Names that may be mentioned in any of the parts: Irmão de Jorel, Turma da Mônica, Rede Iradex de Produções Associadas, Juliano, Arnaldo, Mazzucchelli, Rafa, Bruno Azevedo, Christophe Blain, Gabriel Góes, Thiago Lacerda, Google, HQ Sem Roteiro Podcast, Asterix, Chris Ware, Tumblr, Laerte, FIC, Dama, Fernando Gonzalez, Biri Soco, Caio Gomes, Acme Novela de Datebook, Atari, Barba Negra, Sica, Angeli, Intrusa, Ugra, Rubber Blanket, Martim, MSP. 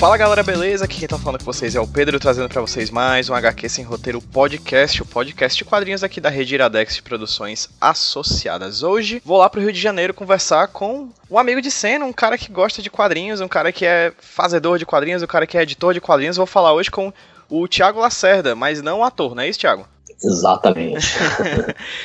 Fala galera, beleza? Aqui quem tá falando com vocês é o Pedro, trazendo pra vocês mais um HQ Sem Roteiro Podcast, o podcast de quadrinhos aqui da Rede Iradex de Produções Associadas. Hoje vou lá pro Rio de Janeiro conversar com um amigo de cena, um cara que gosta de quadrinhos, um cara que é fazedor de quadrinhos, um cara que é editor de quadrinhos. Vou falar hoje com o Thiago Lacerda, mas não o ator, não é isso, Thiago? Exatamente.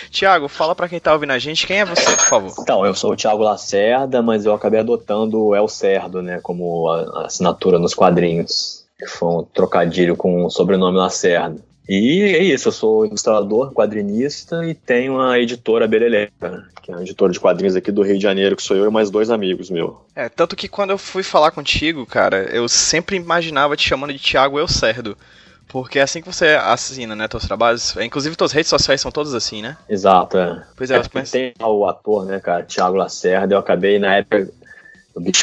Thiago, fala pra quem tá ouvindo a gente, quem é você, por favor? Então, eu sou o Thiago Lacerda, mas eu acabei adotando o El Cerdo, né, como a assinatura nos quadrinhos, que foi um trocadilho com o sobrenome Lacerda. E é isso, eu sou ilustrador, quadrinista e tenho a editora Beleleca, que é uma editora de quadrinhos aqui do Rio de Janeiro, que sou eu e mais dois amigos meus. É, tanto que quando eu fui falar contigo, cara, eu sempre imaginava te chamando de Thiago El Cerdo. Porque é assim que você assina, né, teus trabalhos. Inclusive, tuas redes sociais são todas assim, né? Exato, é. Pois é, tem o ator, né, cara, Thiago Lacerda. Eu acabei, na época,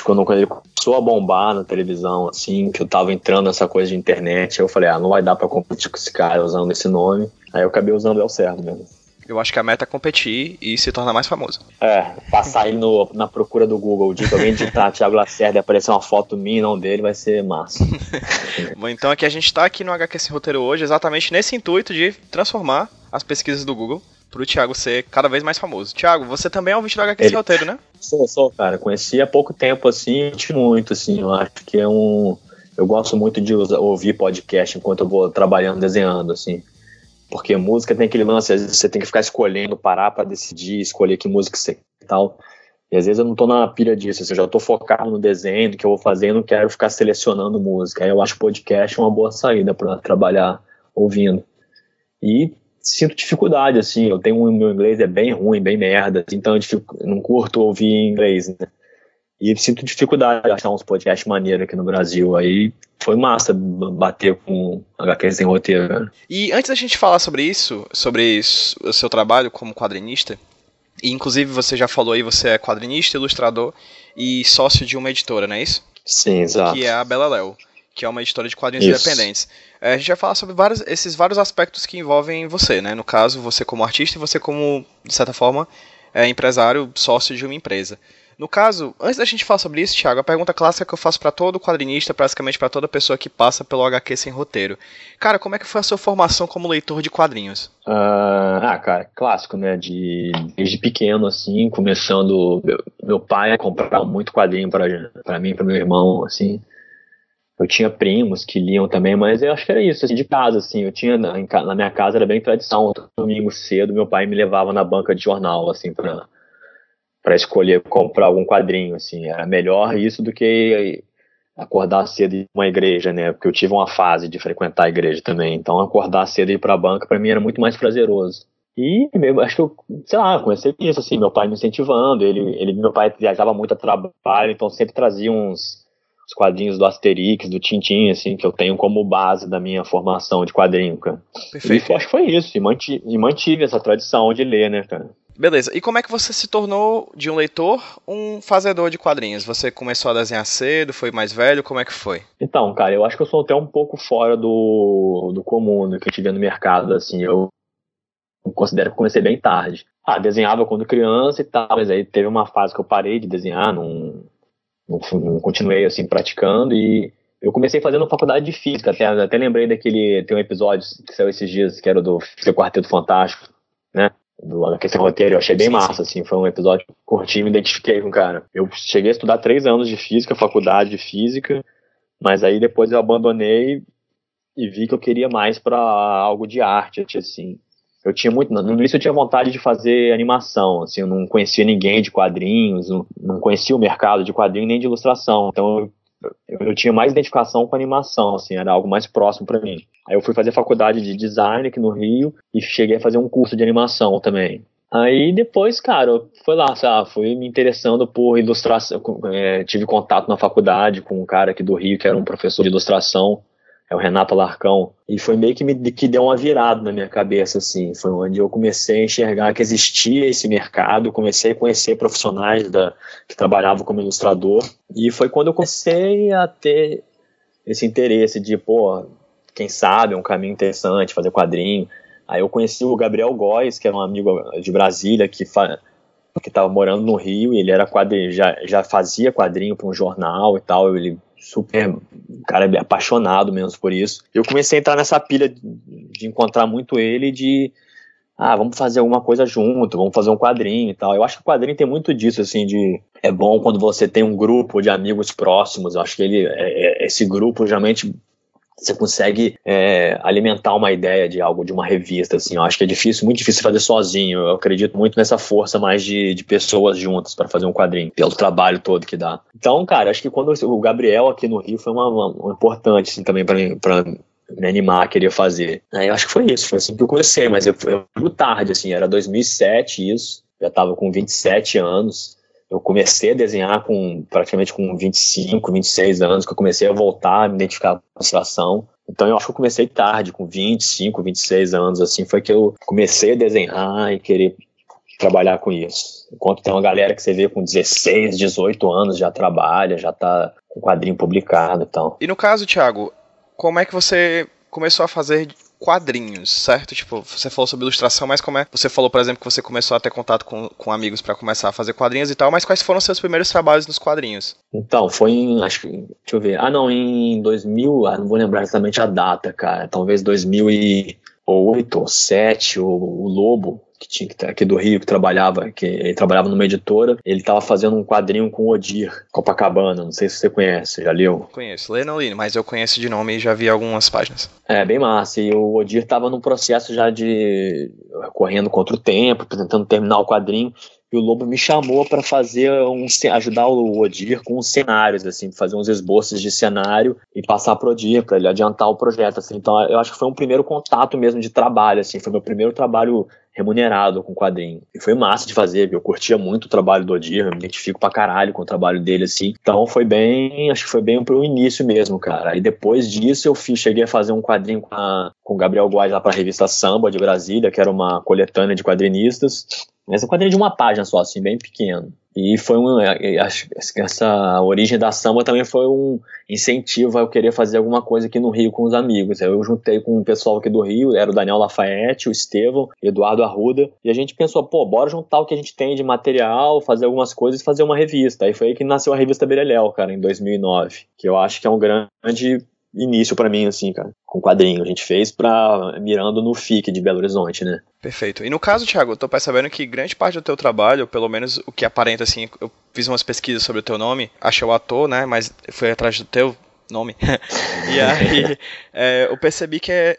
quando ele começou a bombar na televisão, assim, que eu tava entrando nessa coisa de internet, eu falei, não vai dar pra competir com esse cara usando esse nome. Aí eu acabei usando El Cerdo mesmo. Eu acho que a meta é competir e se tornar mais famoso. É, passar ele na procura do Google, digo, alguém digitar Thiago Lacerda e aparecer uma foto minha e não dele, vai ser massa. Bom, então aqui a gente tá aqui no HQ Sem Roteiro hoje exatamente nesse intuito de transformar as pesquisas do Google pro Thiago ser cada vez mais famoso. Thiago, você também é ouvinte do HQ Sem Roteiro, né? Sou, cara. Conheci há pouco tempo, assim, muito, assim, eu acho que é um... Eu gosto muito de ouvir podcast enquanto eu vou trabalhando, desenhando, assim. Porque música tem aquele lance, às vezes você tem que ficar escolhendo, parar pra decidir, escolher que música você e tal. E às vezes eu não tô na pira disso, assim, eu já tô focado no desenho, do que eu vou fazer, eu não quero ficar selecionando música. Aí eu acho podcast uma boa saída pra trabalhar ouvindo. E sinto dificuldade, assim, eu tenho meu inglês é bem ruim, bem merda, então eu não curto ouvir em inglês, né? E sinto dificuldade de achar uns podcasts maneiros aqui no Brasil. Aí foi massa bater com HQ Sem Roteiro, cara. E antes da gente falar sobre isso, sobre o seu trabalho como quadrinista, e inclusive você já falou aí, você é quadrinista, ilustrador e sócio de uma editora, não é isso? Sim, exato. Que é a Bereleu, que é uma editora de quadrinhos independentes. A gente vai falar sobre esses vários aspectos que envolvem você, né? No caso, você como artista e você como, de certa forma, empresário, sócio de uma empresa. No caso, antes da gente falar sobre isso, Thiago, a pergunta clássica que eu faço pra todo quadrinista, praticamente pra toda pessoa que passa pelo HQ Sem Roteiro. Cara, como é que foi a sua formação como leitor de quadrinhos? Cara, clássico, né? Desde pequeno, assim, começando... Meu pai comprava muito quadrinho pra mim, pra meu irmão, assim. Eu tinha primos que liam também, mas eu acho que era isso, assim, de casa, assim. Eu tinha... Na minha casa era bem tradição. Todo domingo cedo, meu pai me levava na banca de jornal, assim, pra escolher comprar algum quadrinho, assim, era melhor isso do que acordar cedo e ir pra uma igreja, né, porque eu tive uma fase de frequentar a igreja também, então acordar cedo e ir pra banca, pra mim, era muito mais prazeroso. E acho que eu, sei lá, comecei isso, assim, meu pai me incentivando, meu pai viajava muito a trabalho, então sempre trazia uns quadrinhos do Asterix, do Tintim, assim, que eu tenho como base da minha formação de quadrinho, cara. Perfeito. E acho que foi isso, e mantive essa tradição de ler, né, cara. Beleza, e como é que você se tornou de um leitor um fazedor de quadrinhos? Você começou a desenhar cedo, foi mais velho, como é que foi? Então, cara, eu acho que eu sou até um pouco fora do comum, do que eu tive no mercado, assim, eu considero que comecei bem tarde. Desenhava quando criança e tal, mas aí teve uma fase que eu parei de desenhar, não continuei, assim, praticando, e eu comecei fazendo faculdade de física, até lembrei daquele, tem um episódio que saiu esses dias, que era do Quarteto Fantástico, né? Do HQ Sem Roteiro, eu achei bem massa, assim, foi um episódio curtinho, me identifiquei com o cara. Eu cheguei a estudar 3 anos de física, faculdade de física, mas aí depois eu abandonei e vi que eu queria mais pra algo de arte, assim. Eu tinha muito, no início eu tinha vontade de fazer animação, assim, eu não conhecia ninguém de quadrinhos, não conhecia o mercado de quadrinho nem de ilustração, então eu tinha mais identificação com animação, assim, era algo mais próximo pra mim. Aí eu fui fazer faculdade de design aqui no Rio e cheguei a fazer um curso de animação também. Aí depois, cara, eu fui lá, sabe, fui me interessando por ilustração, tive contato na faculdade com um cara aqui do Rio que era um professor de ilustração, é o Renato Alarcão, e foi meio que que deu uma virada na minha cabeça, assim, foi onde eu comecei a enxergar que existia esse mercado, comecei a conhecer profissionais que trabalhavam como ilustrador, e foi quando eu comecei a ter esse interesse de, quem sabe, é um caminho interessante, fazer quadrinho. Aí eu conheci o Gabriel Góes, que era um amigo de Brasília, que estava morando no Rio, e ele já fazia quadrinho para um jornal e tal, ele super, cara, apaixonado mesmo por isso. Eu comecei a entrar nessa pilha de encontrar muito ele, de, vamos fazer alguma coisa junto, vamos fazer um quadrinho e tal. Eu acho que o quadrinho tem muito disso, assim, é bom quando você tem um grupo de amigos próximos. Eu acho que esse grupo, geralmente, você consegue alimentar uma ideia de algo, de uma revista, assim. Eu acho que é difícil, muito difícil fazer sozinho. Eu acredito muito nessa força mais de pessoas juntas para fazer um quadrinho, pelo trabalho todo que dá. Então, cara, acho que quando o Gabriel aqui no Rio foi uma importante, assim, também para me animar a querer fazer. Aí eu acho que foi isso, foi assim que eu comecei, mas eu fui tarde, assim, era 2007 isso, já estava com 27 anos. Eu comecei a desenhar praticamente com 25, 26 anos, que eu comecei a voltar a me identificar com a situação. Então eu acho que eu comecei tarde, com 25, 26 anos, assim, foi que eu comecei a desenhar e querer trabalhar com isso. Enquanto tem uma galera que você vê com 16, 18 anos, já trabalha, já tá com quadrinho publicado e tal. E no caso, Thiago, como é que você começou a fazer quadrinhos, certo? Tipo, você falou sobre ilustração, mas como é? Você falou, por exemplo, que você começou a ter contato com amigos pra começar a fazer quadrinhos e tal, mas quais foram os seus primeiros trabalhos nos quadrinhos? Então, foi em 2000, não vou lembrar exatamente a data, cara, talvez 2008 ou 2007, o Lobo, que tinha aqui do Rio, que ele trabalhava numa editora, ele tava fazendo um quadrinho com o Odyr, Copacabana, não sei se você conhece, já leu? Conheço, não li, mas eu conheço de nome e já vi algumas páginas. É, bem massa, e o Odyr tava num processo já de correndo contra o tempo, tentando terminar o quadrinho, e o Lobo me chamou para fazer ajudar o Odyr com uns cenários, assim, fazer uns esboços de cenário e passar pro Odyr, para ele adiantar o projeto, assim. Então eu acho que foi um primeiro contato mesmo de trabalho, assim, foi meu primeiro trabalho remunerado com quadrinho. E foi massa de fazer, viu? Eu curtia muito o trabalho do Odyr, eu me identifico pra caralho com o trabalho dele, assim. Então acho que foi bem pro início mesmo, cara. E depois disso eu cheguei a fazer um quadrinho com o Gabriel Góes lá pra revista Samba de Brasília, que era uma coletânea de quadrinistas. Mas é um quadrinho de uma página só, assim, bem pequeno. E foi essa origem da Samba também foi um incentivo a eu querer fazer alguma coisa aqui no Rio com os amigos. Eu juntei com o pessoal aqui do Rio, era o Daniel Lafayette, o Estevão, Eduardo Arruda, e a gente pensou, bora juntar o que a gente tem de material, fazer algumas coisas e fazer uma revista. Aí foi aí que nasceu a revista Bereleu, cara, em 2009, que eu acho que é um grande início pra mim, assim, cara, com quadrinho. A gente fez mirando no FIC de Belo Horizonte, né? Perfeito. E no caso, Thiago, eu tô percebendo que grande parte do teu trabalho, pelo menos o que aparenta, assim, eu fiz umas pesquisas sobre o teu nome, achei o ator, né, mas fui atrás do teu nome. E aí eu percebi que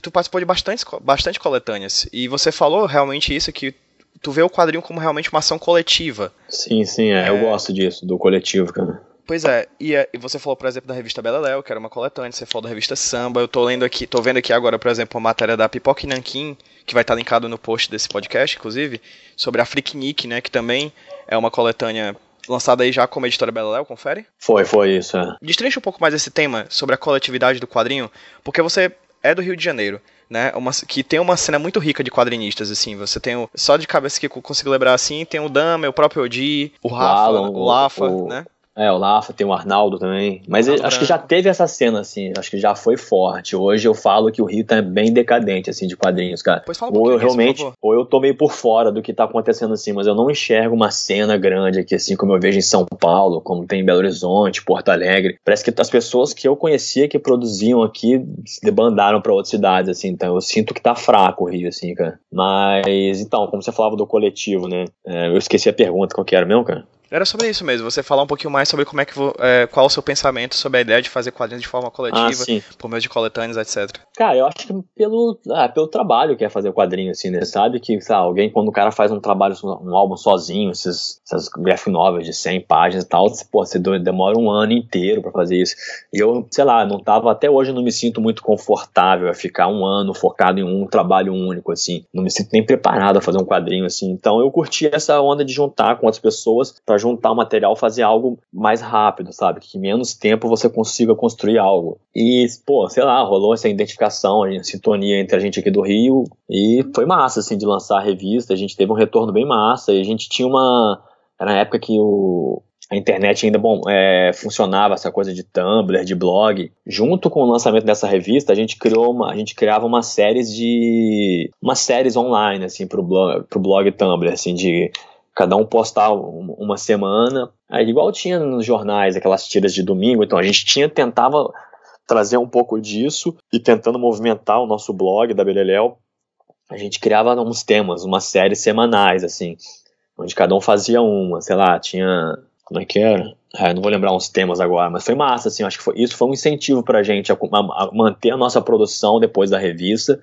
tu participou de bastante coletâneas. E você falou realmente isso, que tu vê o quadrinho como realmente uma ação coletiva. Sim, sim, eu gosto disso, do coletivo, cara. Pois é, e você falou, por exemplo, da revista Beleleu, que era uma coletânea, você falou da revista Samba, eu tô vendo aqui agora, por exemplo, a matéria da Pipoca e Nanquim, que vai estar linkado no post desse podcast, inclusive, sobre a Freaknik, né, que também é uma coletânea lançada aí já como editora Beleleu, confere? Foi isso, é. Destrincha um pouco mais esse tema sobre a coletividade do quadrinho, porque você é do Rio de Janeiro, né, que tem uma cena muito rica de quadrinistas, assim, você tem só de cabeça que eu consigo lembrar, assim, tem o Dama, o próprio Odyr, o Rafa, Alan, o Lafa, né? É, o Lafa, tem o Arnaldo também. Mas acho que já teve essa cena, assim. Acho que já foi forte. Hoje eu falo que o Rio tá bem decadente, assim, de quadrinhos, cara. Pois fala um pouquinho disso, por favor. Ou eu tô meio por fora do que tá acontecendo, assim. Mas eu não enxergo uma cena grande aqui, assim, como eu vejo em São Paulo, como tem em Belo Horizonte, Porto Alegre. Parece que as pessoas que eu conhecia, que produziam aqui, se debandaram pra outras cidades, assim. Então eu sinto que tá fraco o Rio, assim, cara. Mas, então, como você falava do coletivo, né? Eu esqueci a pergunta, qual que era mesmo, cara? Era sobre isso mesmo, você falar um pouquinho mais sobre como é que qual o seu pensamento sobre a ideia de fazer quadrinhos de forma coletiva, por meio de coletâneas, etc. Cara, eu acho que pelo trabalho que é fazer quadrinho, assim, né? Sabe que alguém, quando o cara faz um trabalho, um álbum sozinho, essas graphic novels de 100 páginas e tal, você demora um ano inteiro pra fazer isso. E eu, sei lá, até hoje eu não me sinto muito confortável a ficar um ano focado em um trabalho único, assim. Não me sinto nem preparado a fazer um quadrinho, assim. Então eu curti essa onda de juntar com outras pessoas pra juntar o material, fazer algo mais rápido, sabe? Que menos tempo você consiga construir algo. E, sei lá, rolou essa identificação, a sintonia entre a gente aqui do Rio, e foi massa, assim, de lançar a revista. A gente teve um retorno bem massa, e a gente tinha era na época que a internet ainda, funcionava, essa coisa de Tumblr, de blog. Junto com o lançamento dessa revista, a gente criava umas séries online, assim, pro blog Tumblr, assim, de cada um postar uma semana. Aí, igual tinha nos jornais, aquelas tiras de domingo, então a gente tentava trazer um pouco disso e tentando movimentar o nosso blog da Bereleu, a gente criava uns temas, umas séries semanais, assim, onde cada um fazia uma, sei lá, tinha... Como é que era? Ah, não vou lembrar uns temas agora, mas foi massa, assim, acho que isso foi um incentivo pra gente a manter a nossa produção depois da revista,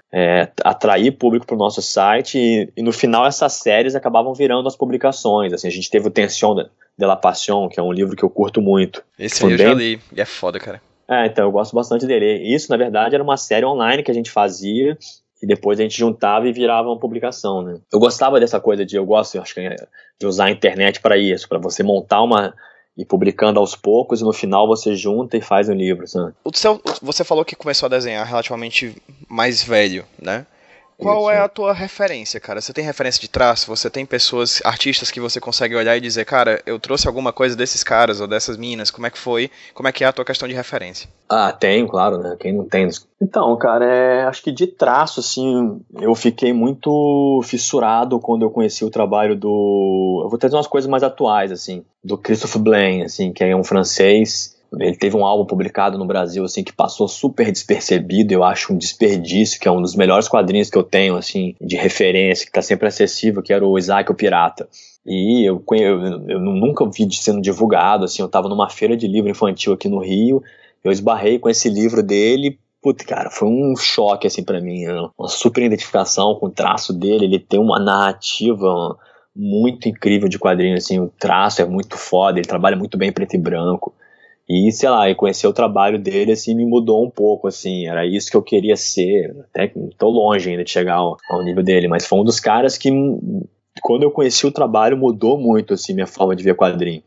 atrair público pro nosso site e no final essas séries acabavam virando as publicações, assim, a gente teve o Tension de la Passion, que é um livro que eu curto muito. Esse aí eu já li, e é foda, cara. É, então eu gosto bastante dele. Isso, na verdade, era uma série online que a gente fazia e depois a gente juntava e virava uma publicação, né? Eu gostava dessa coisa de usar a internet para isso, para você montar uma e publicando aos poucos e no final você junta e faz um livro, sabe? Você falou que começou a desenhar relativamente mais velho, né? Qual é a tua referência, cara? Você tem referência de traço? Você tem pessoas, artistas que você consegue olhar e dizer, cara, eu trouxe alguma coisa desses caras ou dessas minas, como é que foi? Como é que é a tua questão de referência? Ah, tem, claro, né? Quem não tem? Então, cara, acho que de traço, assim, eu fiquei muito fissurado quando eu conheci o trabalho do... Eu vou trazer umas coisas mais atuais, assim, do Christophe Blain, assim, que é um francês... Ele teve um álbum publicado no Brasil, assim, que passou super despercebido, eu acho um desperdício, que é um dos melhores quadrinhos que eu tenho, assim, de referência, que tá sempre acessível, que era o Isaac o Pirata. E eu nunca vi sendo divulgado, assim, eu tava numa feira de livro infantil aqui no Rio, eu esbarrei com esse livro dele, putz, cara, foi um choque, assim, pra mim, uma super identificação com o traço dele, ele tem uma narrativa muito incrível de quadrinho, assim, o traço é muito foda, ele trabalha muito bem preto e branco. E, sei lá, e conhecer o trabalho dele, assim, me mudou um pouco, assim, era isso que eu queria ser, até que tô longe ainda de chegar ao nível dele, mas foi um dos caras que, quando eu conheci o trabalho, mudou muito, assim, minha forma de ver quadrinho.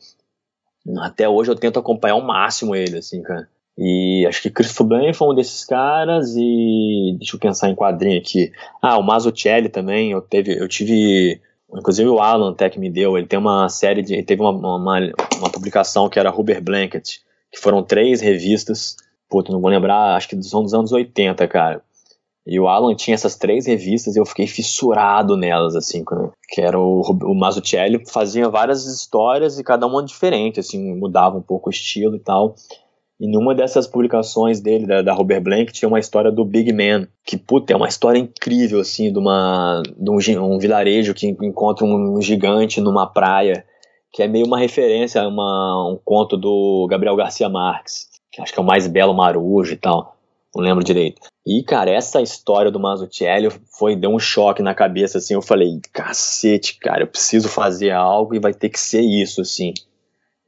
Até hoje eu tento acompanhar ao máximo ele, assim, cara. E acho que Christophe Blain foi um desses caras e, deixa eu pensar em quadrinho aqui, o Mazzucchelli também, eu tive... Inclusive o Alan até que me deu, ele tem uma série de. Ele teve uma publicação que era Rubber Blanket, que foram 3 revistas, puta, não vou lembrar, acho que são dos anos 80, cara. E o Alan tinha essas 3 revistas e eu fiquei fissurado nelas, assim, que era o Mazzucchelli, fazia várias histórias e cada uma diferente, assim, mudava um pouco o estilo e tal. E numa dessas publicações dele, da Rubber Blanket, tinha uma história do Big Man, que, puta, é uma história incrível, assim, de um vilarejo que encontra um gigante numa praia, que é meio uma referência a um conto do Gabriel Garcia Marques, que acho que é o mais belo marujo e tal, não lembro direito. E, cara, essa história do Mazzucchelli deu um choque na cabeça, assim, eu falei, cacete, cara, eu preciso fazer algo e vai ter que ser isso, assim.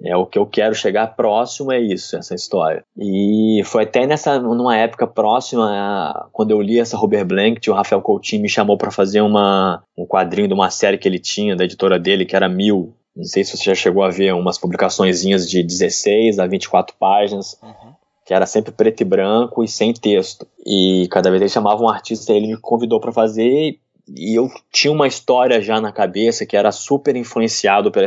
É o que eu quero chegar próximo, é isso, essa história. E foi até numa época próxima, quando eu li essa Rubber Blanket, o Rafael Coutinho me chamou pra fazer um quadrinho de uma série que ele tinha, da editora dele, que era 1000. Não sei se você já chegou a ver, umas publicaçõezinhas de 16 a 24 páginas, que era sempre preto e branco e sem texto. E cada vez ele chamava um artista, ele me convidou pra fazer, e eu tinha uma história já na cabeça que era super influenciado por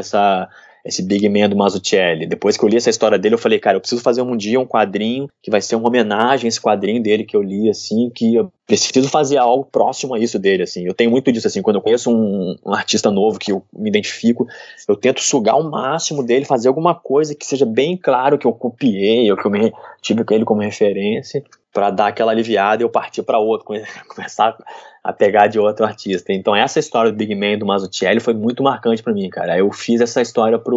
esse Big Man do Mazzucchelli. Depois que eu li essa história dele, eu falei, cara, eu preciso fazer um dia um quadrinho que vai ser uma homenagem a esse quadrinho dele que eu li, assim, que eu preciso fazer algo próximo a isso dele, assim. Eu tenho muito disso, assim, quando eu conheço um artista novo que eu me identifico, eu tento sugar o máximo dele, fazer alguma coisa que seja bem claro que eu copiei, ou que eu tive ele como referência, pra dar aquela aliviada e eu partir pra outro, começar a pegar de outro artista. Então essa história do Big Man, do Mazzucchelli, foi muito marcante pra mim, cara. Eu fiz essa história pra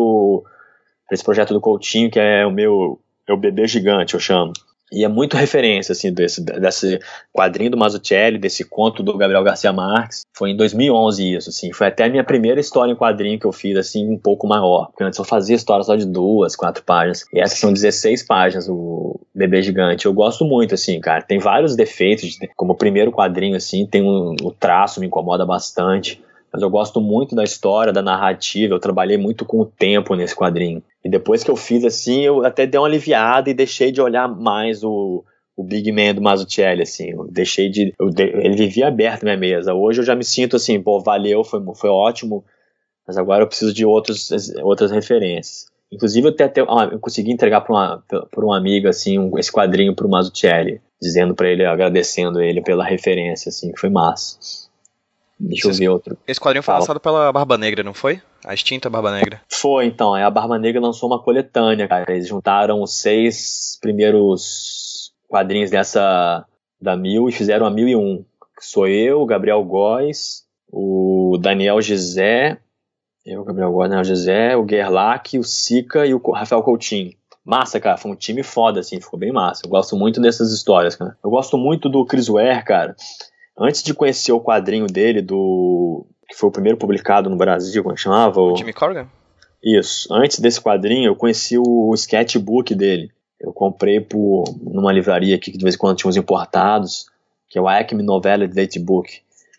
esse projeto do Coutinho, que é o meu Bebê Gigante, eu chamo. E é muito referência, assim, desse quadrinho do Mazzucchelli, desse conto do Gabriel Garcia Marques. Foi em 2011 isso, assim. Foi até a minha primeira história em quadrinho que eu fiz, assim, um pouco maior. Porque antes eu fazia história só de 2, 4 páginas. E essas são 16 páginas, o Bebê Gigante. Eu gosto muito, assim, cara. Tem vários defeitos, como o primeiro quadrinho, assim, o traço me incomoda bastante. Mas eu gosto muito da história, da narrativa, eu trabalhei muito com o tempo nesse quadrinho. E depois que eu fiz assim, eu até dei uma aliviada e deixei de olhar mais o Big Man do Mazzucchelli, assim. Ele vivia aberto na minha mesa. Hoje eu já me sinto assim, pô, valeu, foi ótimo, mas agora eu preciso de outras referências. Inclusive eu consegui entregar para um amigo assim, esse quadrinho para o Mazzucchelli, dizendo para ele, agradecendo ele pela referência, assim, que foi massa. Deixa eu ver outro. Esse quadrinho foi lançado pela Barba Negra, não foi? a extinta Barba Negra. Foi, então. A Barba Negra lançou uma coletânea, cara. Eles juntaram os 6 primeiros quadrinhos dessa da 1000 e fizeram a 1001. Que sou eu, o Gabriel Góes, o Daniel Gizé, o Gerlach, o Sica e o Rafael Coutinho. Massa, cara, foi um time foda, assim, ficou bem massa. Eu gosto muito dessas histórias, cara. Eu gosto muito do Chris Ware, cara. Antes de conhecer o quadrinho dele, do que foi o primeiro publicado no Brasil, como chamava? O Jimmy Corgan? Isso. Antes desse quadrinho, eu conheci o sketchbook dele. Eu comprei numa livraria aqui, que de vez em quando tinha uns importados, que é o Acme Novela de Datebook,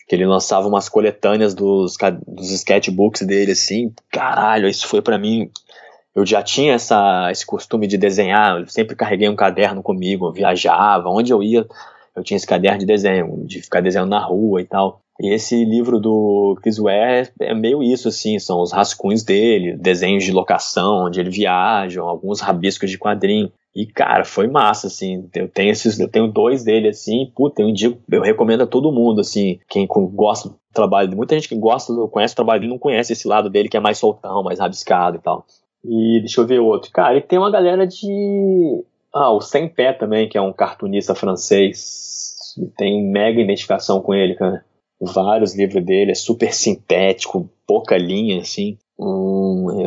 que ele lançava umas coletâneas dos sketchbooks dele, assim. Caralho, isso foi pra mim... Eu já tinha esse costume de desenhar, eu sempre carreguei um caderno comigo, eu viajava, onde eu ia, eu tinha esse caderno de desenho, de ficar desenhando na rua e tal. E esse livro do Chris Ware é meio isso, assim, são os rascunhos dele, desenhos de locação, onde ele viaja, alguns rabiscos de quadrinho. E, cara, foi massa, assim, eu tenho 2 dele, assim, puta, eu recomendo a todo mundo, assim, quem gosta do trabalho, muita gente que gosta, conhece o trabalho dele, não conhece esse lado dele que é mais soltão, mais rabiscado e tal. E deixa eu ver outro. Cara, e tem uma galera de... Ah, o Sem Pé também, que é um cartunista francês. Tem mega identificação com ele, cara. Vários livros dele, é super sintético, pouca linha, assim.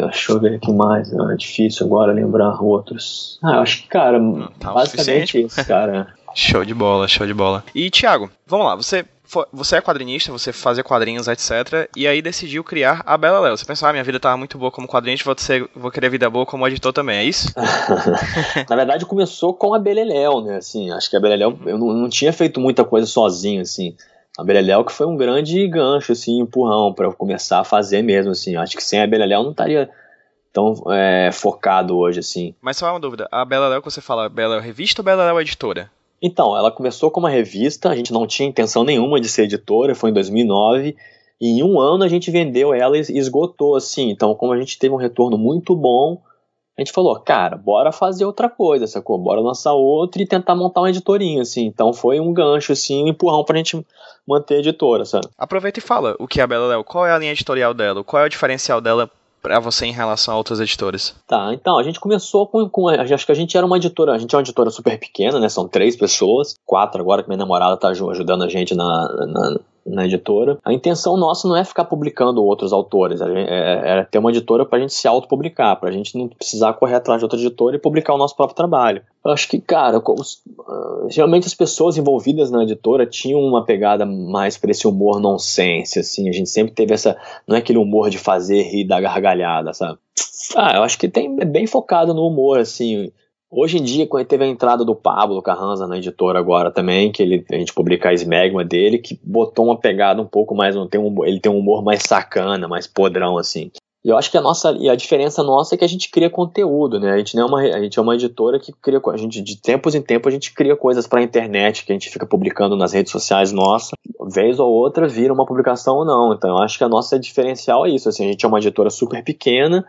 Deixa eu ver aqui mais. É difícil agora lembrar outros. Ah, eu acho que, cara, tá basicamente isso, cara. Show de bola, show de bola. E, Thiago, vamos lá, você é quadrinista, você fazia quadrinhos, etc. E aí decidiu criar a Bereleu. Você pensou, minha vida tava muito boa como quadrinista, vou querer vida boa como editor também, é isso? Na verdade, começou com a Bereleu, né? Assim, acho que a Bereleu, eu não tinha feito muita coisa sozinho, assim. A Bereleu que foi um grande gancho, assim, empurrão pra eu começar a fazer mesmo, assim. Acho que sem a Bereleu não estaria tão focado hoje, assim. Mas só uma dúvida, a Bereleu que você fala, Bereleu revista ou Bereleu editora? Então, ela começou como uma revista, a gente não tinha intenção nenhuma de ser editora, foi em 2009, e em um ano a gente vendeu ela e esgotou, assim. Então, como a gente teve um retorno muito bom, a gente falou, cara, bora fazer outra coisa, sacou? Bora lançar outra e tentar montar uma editorinha, assim. Então, foi um gancho, assim, um empurrão pra gente manter a editora, sabe? Aproveita e fala o que é a Bereleu, qual é a linha editorial dela, qual é o diferencial dela pra você em relação a outras editoras? Tá, então, a gente começou com acho que a gente é uma editora super pequena, né, são 3 pessoas, 4 agora que minha namorada tá ajudando a gente na editora. A intenção nossa não é ficar publicando outros autores, é ter uma editora pra gente se autopublicar, pra gente não precisar correr atrás de outra editora e publicar o nosso próprio trabalho. Eu acho que, cara, geralmente as pessoas envolvidas na editora tinham uma pegada mais pra esse humor nonsense, assim, a gente sempre teve essa, não é aquele humor de fazer rir da gargalhada, sabe? Ah, eu acho que é bem focado no humor, assim. Hoje em dia, quando teve a entrada do Pablo Carranza na editora agora também, que a gente publica a Smegma dele, que botou uma pegada um pouco mais, ele tem um humor mais sacana, mais podrão, assim. E eu acho que a diferença nossa é que a gente cria conteúdo, né? A gente é uma editora que cria, a gente, de tempos em tempos a gente cria coisas pra internet, que a gente fica publicando nas redes sociais nossa, vez ou outra vira uma publicação ou não. Então eu acho que a nossa diferencial é isso, assim, a gente é uma editora super pequena,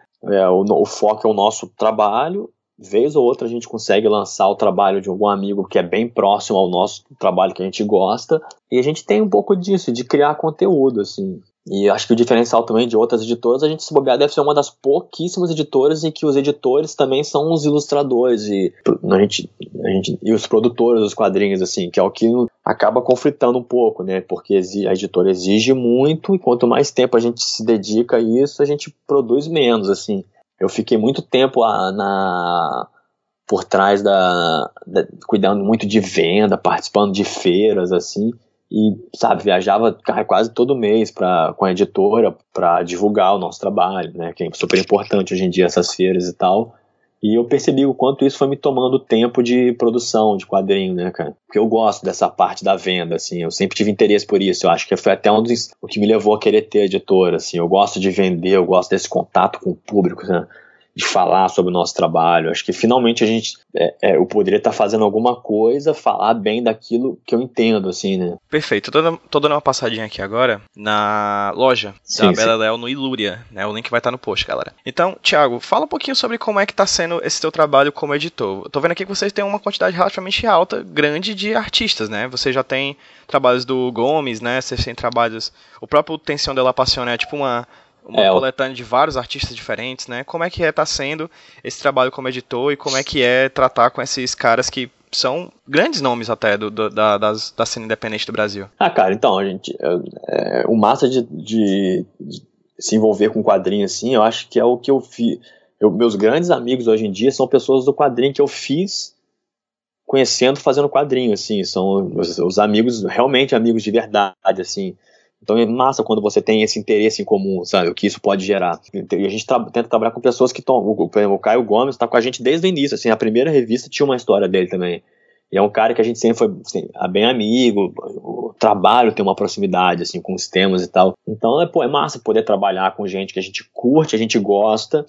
o foco é o nosso trabalho. Vez ou outra a gente consegue lançar o trabalho de algum amigo que é bem próximo ao nosso trabalho que a gente gosta, e a gente tem um pouco disso, de criar conteúdo, assim. E acho que o diferencial também de outras editoras, a gente, se bobear, deve ser uma das pouquíssimas editoras em que os editores também são os ilustradores e os produtores dos quadrinhos, assim, que é o que acaba conflitando um pouco, né? Porque a editora exige muito, e quanto mais tempo a gente se dedica a isso, a gente produz menos, assim. Eu fiquei muito tempo por trás cuidando muito de venda, participando de feiras, assim, e, sabe, viajava quase todo mês com a editora para divulgar o nosso trabalho, né, que é super importante hoje em dia essas feiras e tal. E eu percebi o quanto isso foi me tomando tempo de produção de quadrinho, né, cara? Porque eu gosto dessa parte da venda, assim, eu sempre tive interesse por isso, eu acho que foi até o que me levou a querer ter editora, assim, eu gosto de vender, eu gosto desse contato com o público, né? De falar sobre o nosso trabalho, acho que finalmente a gente, eu poderia estar fazendo alguma coisa, falar bem daquilo que eu entendo, assim, né? Perfeito, tô dando uma passadinha aqui agora na loja da Bereleu no Ilúria, né? O link vai estar no post, galera. Então, Thiago, fala um pouquinho sobre como é que tá sendo esse teu trabalho como editor. Eu tô vendo aqui que vocês têm uma quantidade relativamente alta, grande de artistas, né? Você já tem trabalhos do Gomes, né? Vocês têm trabalhos... O próprio Tensión de la Pasión é tipo uma... uma coletânea de vários artistas diferentes, né? Como é que tá sendo esse trabalho como editor e como é que tratar com esses caras que são grandes nomes até da cena independente do Brasil? Ah, cara, então, a gente, o massa de se envolver com quadrinho, assim, eu acho que é o que eu fiz. Meus grandes amigos hoje em dia são pessoas do quadrinho que eu fiz conhecendo, fazendo quadrinho, assim, são os amigos, realmente amigos de verdade, assim. Então é massa quando você tem esse interesse em comum, sabe, o que isso pode gerar. E a gente tenta trabalhar com pessoas que estão... O Caio Gomes está com a gente desde o início, assim, a primeira revista tinha uma história dele também. E é um cara que a gente sempre foi assim, bem amigo, o trabalho tem uma proximidade, assim, com os temas e tal. Então é massa poder trabalhar com gente que a gente curte, a gente gosta,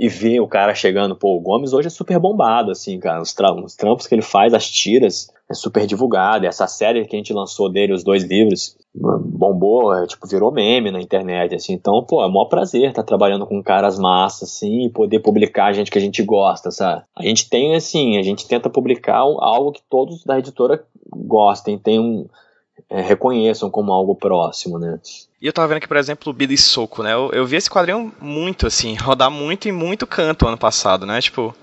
e ver o cara chegando. Pô, o Gomes hoje é super bombado, assim, cara, os trampos que ele faz, as tiras, é super divulgado. Essa série que a gente lançou dele, os 2 livros, bombou, virou meme na internet, assim. Então, pô, é o maior prazer estar trabalhando com caras massas, assim, e poder publicar gente que a gente gosta, sabe? A gente tem, assim, a gente tenta publicar algo que todos da editora gostem, reconheçam como algo próximo, né? E eu tava vendo aqui, por exemplo, o Biri Soco, né? Eu vi esse quadrinho muito, assim, rodar muito em muito canto ano passado, né?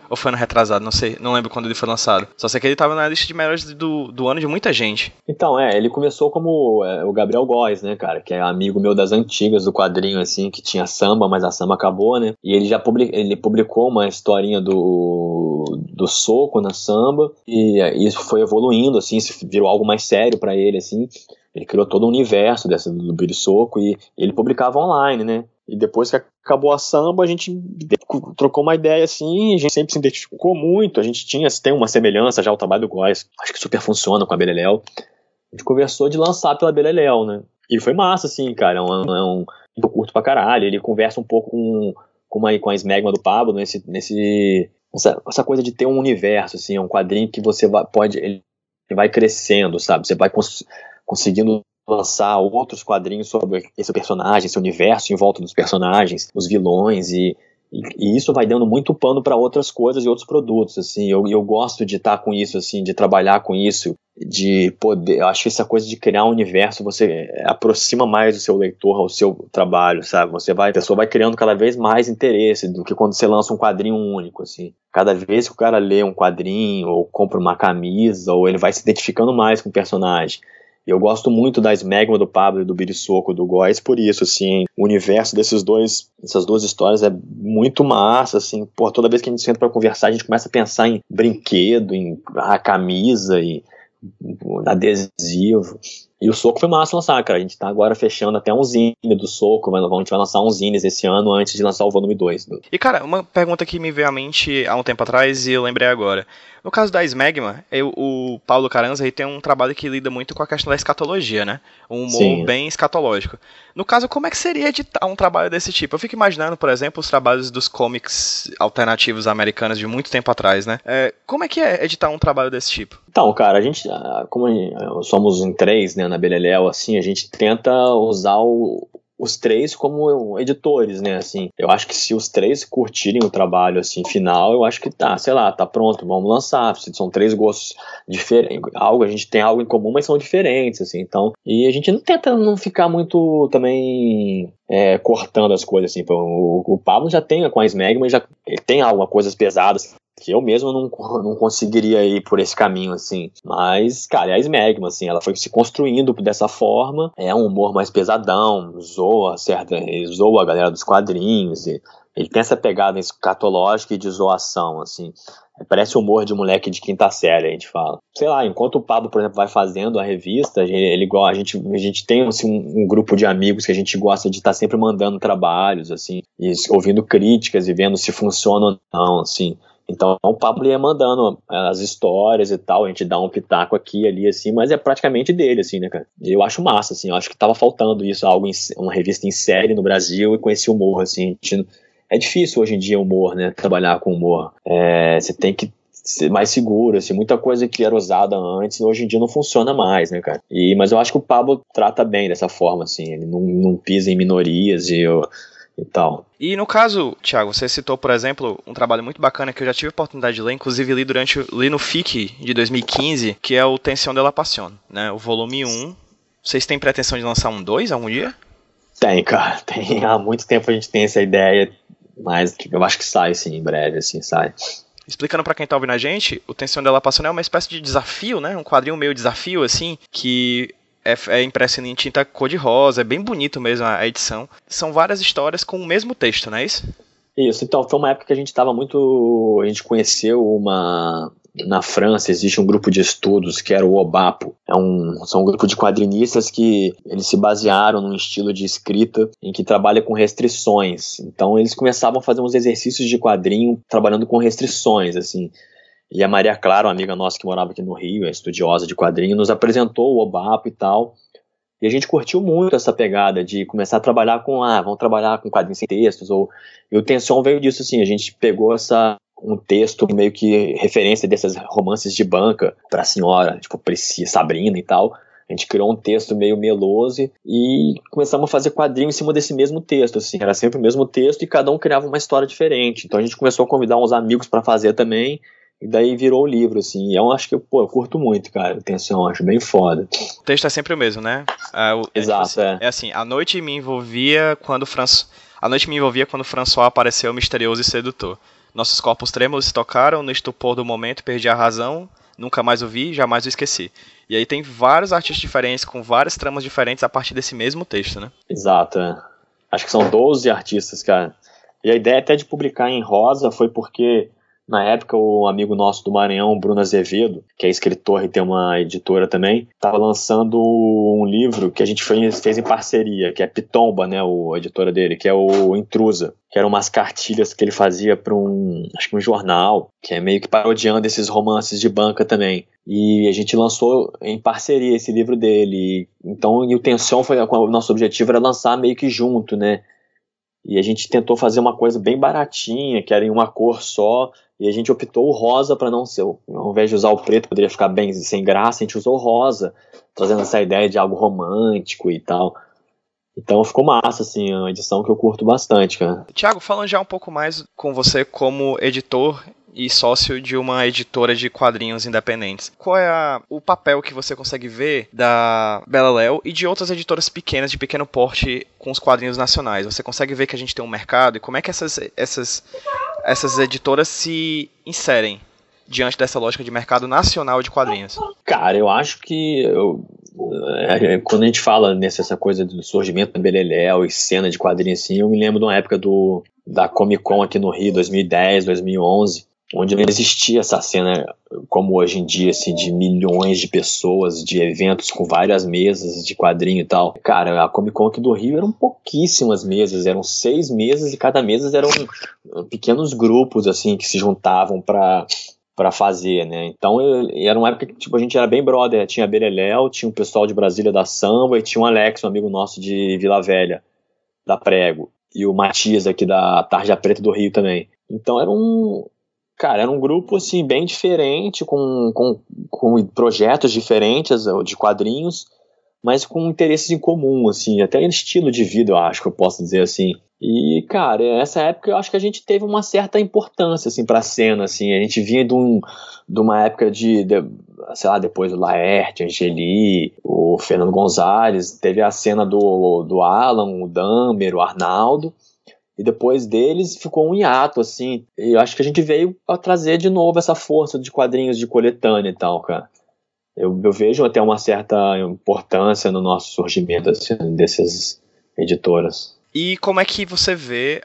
Ou foi ano retrasado, não sei, não lembro quando ele foi lançado. Só sei que ele tava na lista de melhores do ano de muita gente. Então, ele começou como o Gabriel Góes, né, cara? Que é amigo meu das antigas do quadrinho, assim, que tinha Samba, mas a Samba acabou, né? E ele já publicou uma historinha do Soco na Samba, e isso foi evoluindo, assim, virou algo mais sério pra ele, assim. Ele criou todo o universo do Biri Soco e ele publicava online, né? E depois que acabou a Samba, a gente trocou uma ideia, assim, a gente sempre se identificou muito, a gente tem uma semelhança já ao trabalho do Góes, acho que super funciona com a Bereleu. A gente conversou de lançar pela Bereleu, né? E foi massa, assim, cara, eu curto pra caralho, ele conversa um pouco com a Smegma do Pablo, essa coisa de ter um universo, assim, é um quadrinho que você ele vai crescendo, sabe? Você vai conseguindo lançar outros quadrinhos sobre esse personagem, esse universo em volta dos personagens, os vilões, e isso vai dando muito pano para outras coisas e outros produtos, assim. Eu gosto de estar com isso, assim, de trabalhar com isso, de poder... Eu acho que essa coisa de criar um universo, você aproxima mais o seu leitor ao seu trabalho, sabe? A pessoa vai criando cada vez mais interesse do que quando você lança um quadrinho único, assim. Cada vez que o cara lê um quadrinho, ou compra uma camisa, ou ele vai se identificando mais com o personagem. E eu gosto muito da Smegma do Pablo e do Biri Soco, do Góes, por isso, assim, o universo dessas duas histórias é muito massa, assim, pô, toda vez que a gente senta pra conversar, a gente começa a pensar em brinquedo, em camisa, e adesivo. E o Soco foi massa lançar, cara, a gente tá agora fechando até um zine do Soco, mas a gente vai lançar uns zines esse ano antes de lançar o volume 2. E cara, uma pergunta que me veio à mente há um tempo atrás e eu lembrei agora. No caso da Smegma, o Paulo Caranza aí tem um trabalho que lida muito com a questão da escatologia, né? Um humor Sim. bem escatológico. No caso, como é que seria editar um trabalho desse tipo? Eu fico imaginando, por exemplo, os trabalhos dos comics alternativos americanos de muito tempo atrás, né? Como é que é editar um trabalho desse tipo? Então, cara, a gente, como somos em 3, né? Na Bereleu, assim, a gente tenta usar os 3 como editores, né, assim, eu acho que se os 3 curtirem o trabalho, assim, final, eu acho que tá pronto, vamos lançar, são 3 gostos diferentes, a gente tem algo em comum, mas são diferentes, assim, então, e a gente não tenta não ficar muito, também, cortando as coisas, assim, o Pablo já tem, com a Smegma, ele tem algumas coisas pesadas, que eu mesmo não conseguiria ir por esse caminho, assim. Mas, cara, a Smegma, assim, ela foi se construindo dessa forma. É um humor mais pesadão, zoa a galera dos quadrinhos. Ele tem essa pegada escatológica e de zoação, assim. Parece humor de moleque de quinta série, a gente fala. Sei lá, enquanto o Pablo, por exemplo, vai fazendo a revista, a gente tem assim, um grupo de amigos que a gente gosta de estar sempre mandando trabalhos, assim, e ouvindo críticas e vendo se funciona ou não, assim. Então o Pablo ia mandando as histórias e tal, a gente dá um pitaco aqui e ali, assim, mas é praticamente dele, assim, né, cara? Eu acho massa, assim, eu acho que tava faltando isso, uma revista em série no Brasil e com esse humor, assim, é difícil hoje em dia humor, né, trabalhar com humor, você tem que ser mais seguro, assim, muita coisa que era usada antes, hoje em dia não funciona mais, né, cara? Mas eu acho que o Pablo trata bem dessa forma, assim, ele não pisa em minorias E no caso, Thiago, você citou, por exemplo, um trabalho muito bacana que eu já tive a oportunidade de ler, inclusive li no FIC de 2015, que é o Tensión de la Pasión, né? O volume 1. Vocês têm pretensão de lançar um 2 algum dia? Tem, cara, tem. Há muito tempo a gente tem essa ideia, mas eu acho que sai, sim, em breve, assim, sai. Explicando pra quem tá ouvindo a gente, o Tensão de La Passione é uma espécie de desafio, né? Um quadrinho meio desafio, assim, que é impresso em tinta cor-de-rosa, é bem bonito mesmo a edição. São várias histórias com o mesmo texto, não é isso? Isso, então, foi uma época que a gente tava muito... A gente conheceu uma... Na França existe um grupo de estudos que era o OuBaPo. São um grupo de quadrinistas que eles se basearam num estilo de escrita em que trabalha com restrições. Então eles começavam a fazer uns exercícios de quadrinho trabalhando com restrições, assim. E a Maria Clara, uma amiga nossa que morava aqui no Rio, é estudiosa de quadrinho, nos apresentou o OuBaPo e tal. E a gente curtiu muito essa pegada de começar a trabalhar com, vamos trabalhar com quadrinhos sem textos. E o Tensão veio disso, assim, a gente pegou um texto meio que referência dessas romances de banca pra senhora, tipo Priscila, Sabrina e tal. A gente criou um texto meio meloso e começamos a fazer quadrinho em cima desse mesmo texto, assim. Era sempre o mesmo texto e cada um criava uma história diferente. Então a gente começou a convidar uns amigos pra fazer também. E daí virou o livro, assim. E eu acho que, eu curto muito, cara. Atenção, acho bem foda. O texto é sempre o mesmo, né? Exato, tipo, é. É assim, A noite me envolvia quando François apareceu misterioso e sedutor. Nossos corpos trêmulos se tocaram, no estupor do momento perdi a razão, nunca mais o vi, jamais o esqueci. E aí tem vários artistas diferentes, com várias tramas diferentes a partir desse mesmo texto, né? Exato, é. Acho que são 12 artistas, cara. E a ideia até de publicar em rosa foi porque, na época, o amigo nosso do Maranhão, Bruno Azevedo, que é escritor e tem uma editora também, estava lançando um livro que a gente fez em parceria, que é Pitomba, né, a editora dele, que é o Intrusa. Que eram umas cartilhas que ele fazia para acho que um jornal, que é meio que parodiando esses romances de banca também. E a gente lançou em parceria esse livro dele. Então, e o Tensão foi, o nosso objetivo era lançar meio que junto, né? E a gente tentou fazer uma coisa bem baratinha, que era em uma cor só, e a gente optou o rosa para não ser, ao invés de usar o preto, poderia ficar bem sem graça, a gente usou o rosa, trazendo essa ideia de algo romântico e tal. Então ficou massa, assim, uma edição que eu curto bastante, cara. Thiago, falando já um pouco mais com você como editor e sócio de uma editora de quadrinhos independentes, qual é o papel que você consegue ver da Bereleu e de outras editoras pequenas, de pequeno porte, com os quadrinhos nacionais? Você consegue ver que a gente tem um mercado e como é que essas editoras se inserem diante dessa lógica de mercado nacional de quadrinhos? Cara, eu acho que quando a gente fala nessa coisa do surgimento da Bereleu e cena de quadrinhos, assim, eu me lembro de uma época da Comic Con aqui no Rio, 2010, 2011, onde não existia essa cena como hoje em dia, assim, de milhões de pessoas, de eventos com várias mesas de quadrinho e tal. Cara, a Comic Con aqui do Rio eram pouquíssimas mesas, eram 6 mesas e cada mesa eram pequenos grupos, assim, que se juntavam pra fazer, né? Então era uma época que, tipo, a gente era bem brother, tinha a Bereleu, tinha o pessoal de Brasília da Samba e tinha o Alex, um amigo nosso de Vila Velha, da Prego, e o Matias aqui da Tarja Preta do Rio também. Então era um grupo, assim, bem diferente, com projetos diferentes de quadrinhos, mas com interesses em comum, assim, até estilo de vida, eu acho que eu posso dizer, assim. E, cara, nessa época eu acho que a gente teve uma certa importância, assim, pra cena, assim. A gente vinha de uma época de sei lá, depois do Laerte, Angeli, o Fernando Gonzalez, teve a cena do Alan, o Damer, o Arnaldo. E depois deles ficou um hiato, assim. E eu acho que a gente veio a trazer de novo essa força de quadrinhos de coletânea e tal, cara. Eu vejo até uma certa importância no nosso surgimento, assim, dessas editoras. E como é que você vê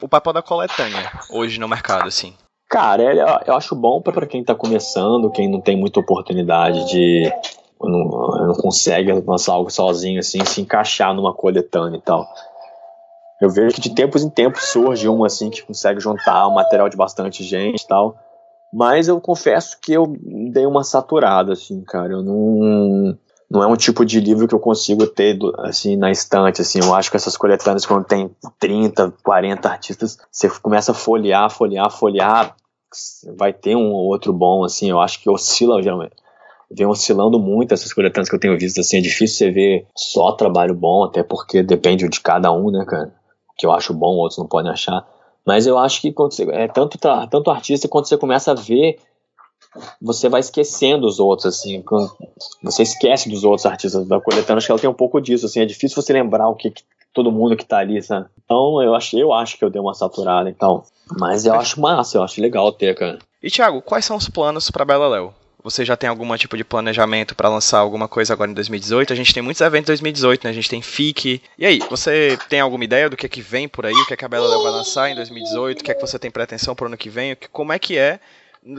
o papel da coletânea hoje no mercado, assim? Cara, eu acho bom pra quem tá começando, quem não tem muita oportunidade de... Não consegue lançar algo sozinho, assim, se encaixar numa coletânea e tal. Eu vejo que de tempos em tempos surge uma, assim, que consegue juntar um material de bastante gente e tal. Mas eu confesso que eu dei uma saturada, assim, cara. Eu não é um tipo de livro que eu consigo ter, assim, na estante, assim. Eu acho que essas coletâneas, quando tem 30, 40 artistas, você começa a folhear, vai ter um ou outro bom, assim. Eu acho que oscila, geralmente. Vem oscilando muito essas coletâneas que eu tenho visto, assim. É difícil você ver só trabalho bom, até porque depende de cada um, né, cara? Que eu acho bom, outros não podem achar. Mas eu acho que quando tanto artista, quando você começa a ver, você vai esquecendo os outros, assim. Você esquece dos outros artistas da coletânea. Acho que ela tem um pouco disso, assim. É difícil você lembrar o que todo mundo que tá ali, sabe? Então eu acho que eu dei uma saturada e tal. Mas eu acho massa, eu acho legal ter, cara. E Thiago, quais são os planos pra Bereleu? Você já tem algum tipo de planejamento pra lançar alguma coisa agora em 2018? A gente tem muitos eventos em 2018, né? A gente tem FIC. E aí, você tem alguma ideia do que vem por aí? O que é que a Bereleu vai lançar em 2018? O que é que você tem pretensão pro ano que vem? Como é que é,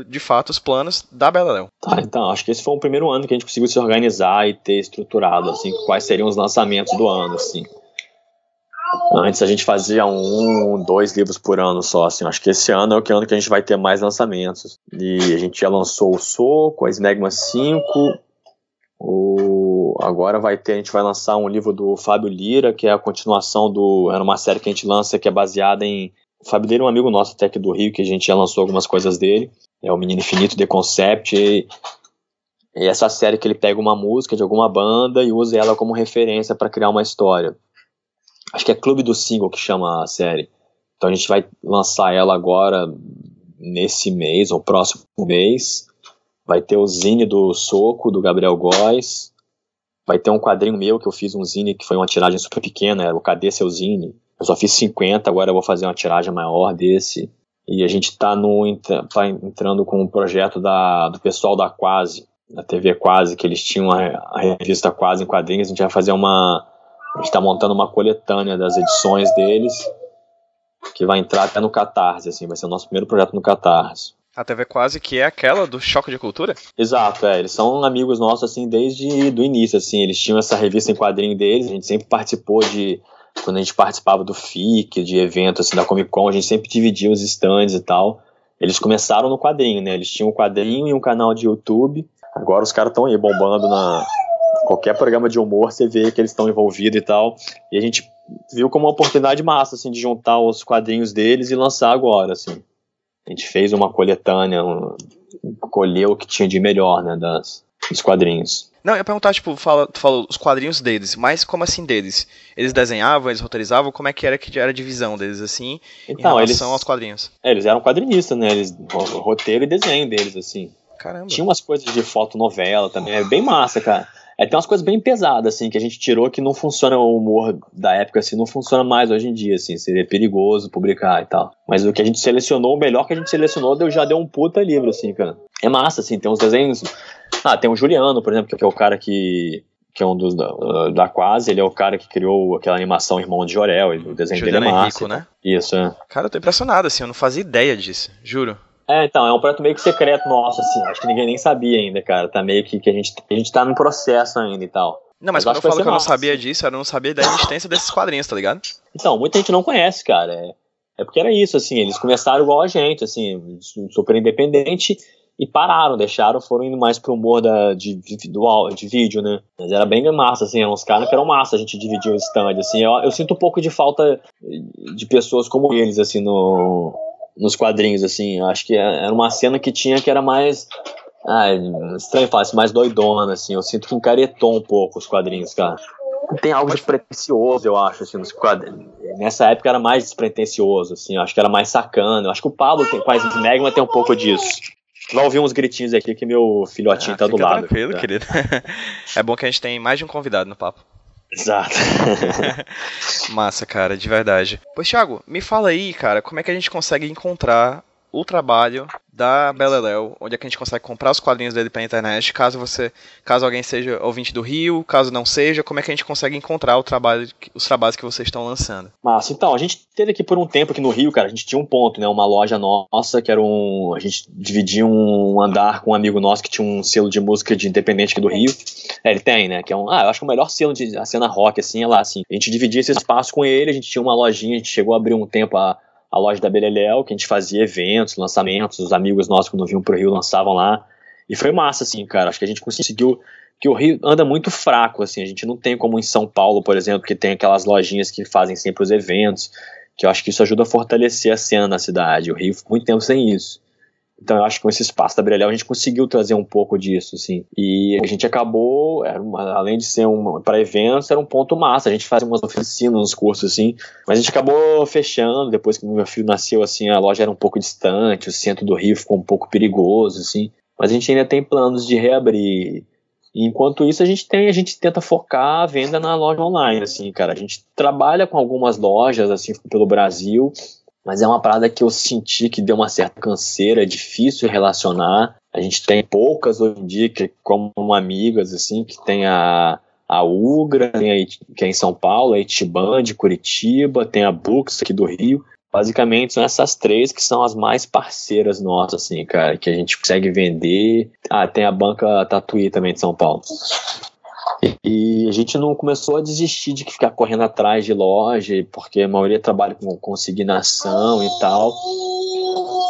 de fato, os planos da Bereleu? Tá, então, acho que esse foi o primeiro ano que a gente conseguiu se organizar e ter estruturado, assim, quais seriam os lançamentos do ano, assim. Antes a gente fazia 1, 2 livros por ano só, assim. Acho que esse ano é o ano que a gente vai ter mais lançamentos. E a gente já lançou o Soco, a Smegma 5, agora a gente vai lançar um livro do Fábio Lira, que é a continuação era uma série que a gente lança, que é baseada em... O Fábio Lira é um amigo nosso até aqui do Rio, que a gente já lançou algumas coisas dele. É o Menino Infinito, The Concept, e essa série que ele pega uma música de alguma banda e usa ela como referência para criar uma história. Acho que é Clube do Single que chama a série. Então a gente vai lançar ela agora, nesse mês, ou próximo mês. Vai ter o zine do Soco, do Gabriel Góes. Vai ter um quadrinho meu, que eu fiz um zine, que foi uma tiragem super pequena, era o Cadê Seu Zine? Eu só fiz 50, agora eu vou fazer uma tiragem maior desse. E a gente tá entrando com um projeto do pessoal da Quase, da TV Quase, que eles tinham a revista Quase em quadrinhos. A gente vai fazer a gente está montando uma coletânea das edições deles, que vai entrar até no Catarse, assim, vai ser o nosso primeiro projeto no Catarse. A TV Quase, que é aquela do Choque de Cultura? Exato, eles são amigos nossos, assim, desde do início, assim, eles tinham essa revista em quadrinho deles, a gente sempre participou quando a gente participava do FIC, de eventos, assim, da Comic Con, a gente sempre dividia os stands e tal. Eles começaram no quadrinho, né, eles tinham um quadrinho e um canal de YouTube, agora os caras estão aí bombando na... Qualquer programa de humor, você vê que eles estão envolvidos e tal. E a gente viu como uma oportunidade massa, assim, de juntar os quadrinhos deles e lançar agora, assim. A gente fez uma coletânea, colheu o que tinha de melhor, né, dos quadrinhos. Não, eu ia perguntar, tipo, tu falou os quadrinhos deles, mas como assim deles? Eles desenhavam, eles roteirizavam, como é que era a divisão deles, assim, então, em relação aos quadrinhos? Eles eram quadrinistas, né, eles roteiro e desenho deles, assim. Caramba. Tinha umas coisas de fotonovela também, é bem massa, cara. É, tem umas coisas bem pesadas, assim, que a gente tirou que não funciona, o humor da época, assim, não funciona mais hoje em dia, assim, seria perigoso publicar e tal. Mas o que a gente selecionou, o melhor que a gente selecionou, já deu um puta livro, assim, cara. É massa, assim, tem uns desenhos... Ah, tem o Juliano, por exemplo, que é o cara que é um dos da Quase, ele é o cara que criou aquela animação Irmão de Jorel, o desenho Juliano dele é massa. Rico, né? Isso, é. Cara, eu tô impressionado, assim, eu não fazia ideia disso, juro. É, então, é um projeto meio que secreto nosso, assim, acho que ninguém nem sabia ainda, cara, tá meio que a gente tá no processo ainda e tal. Não, mas quando eu falo que eu não sabia disso, eu não sabia da existência desses quadrinhos, tá ligado? Então, muita gente não conhece, cara, é porque era isso, assim, eles começaram igual a gente, assim, super independente e pararam, foram indo mais pro humor de vídeo, né, mas era bem massa, assim, eram uns caras que eram massa, a gente dividia o stand, assim, eu sinto um pouco de falta de pessoas como eles, assim, nos quadrinhos, assim, acho que era uma cena que tinha que era mais estranho falar, mais doidona, assim, eu sinto que encaretou um pouco os quadrinhos, cara. Tem algo de pretensioso, eu acho, assim, nos quadrinhos. Nessa época era mais despretensioso, assim, eu acho que era mais sacana, eu acho que o Pablo tem quase Megma tem um pouco disso. Vai ouvir uns gritinhos aqui que meu filhotinho tá do lado. Tranquilo, tá, querido. É bom que a gente tem mais de um convidado no papo. Exato. Massa, cara, de verdade. Pois, Thiago, me fala aí, cara, como é que a gente consegue encontrar o trabalho da Bereleu, onde é que a gente consegue comprar os quadrinhos dele pela internet, caso alguém seja ouvinte do Rio, caso não seja, como é que a gente consegue encontrar os trabalhos que vocês estão lançando? Massa, então, a gente teve aqui por um tempo aqui no Rio, cara, a gente tinha um ponto, né, uma loja nossa, que era a gente dividia um andar com um amigo nosso que tinha um selo de música de independente aqui do Rio, ele tem, né, que é eu acho que o melhor selo de a cena rock, assim, é lá, assim, a gente dividia esse espaço com ele, a gente tinha uma lojinha, a gente chegou a abrir um tempo a loja da Bereleu, que a gente fazia eventos, lançamentos, os amigos nossos que não vinham pro Rio lançavam lá, e foi massa, assim, cara, acho que a gente conseguiu, porque o Rio anda muito fraco, assim, a gente não tem como em São Paulo, por exemplo, que tem aquelas lojinhas que fazem sempre os eventos, que eu acho que isso ajuda a fortalecer a cena na cidade, o Rio ficou muito tempo sem isso, então eu acho que com esse espaço da Bereleu a gente conseguiu trazer um pouco disso, assim, e a gente acabou, além de ser para eventos, era um ponto massa, a gente fazia umas oficinas, uns cursos, assim, mas a gente acabou fechando, depois que meu filho nasceu, assim, a loja era um pouco distante, o centro do Rio ficou um pouco perigoso, assim, mas a gente ainda tem planos de reabrir, E enquanto isso, a gente tenta focar a venda na loja online, assim, cara. A gente trabalha com algumas lojas, assim, pelo Brasil, mas é uma parada que eu senti que deu uma certa canseira, é difícil relacionar. A gente tem poucas hoje em dia, que, como amigas, assim, que tem a Ugra, tem a, que é em São Paulo, a Itibã de Curitiba, tem a Books aqui do Rio. Basicamente são essas três que são as mais parceiras nossas, assim, cara, que a gente consegue vender. Ah, tem a banca Tatuí também de São Paulo. E a gente não começou a desistir de ficar correndo atrás de loja, porque a maioria trabalha com consignação e tal,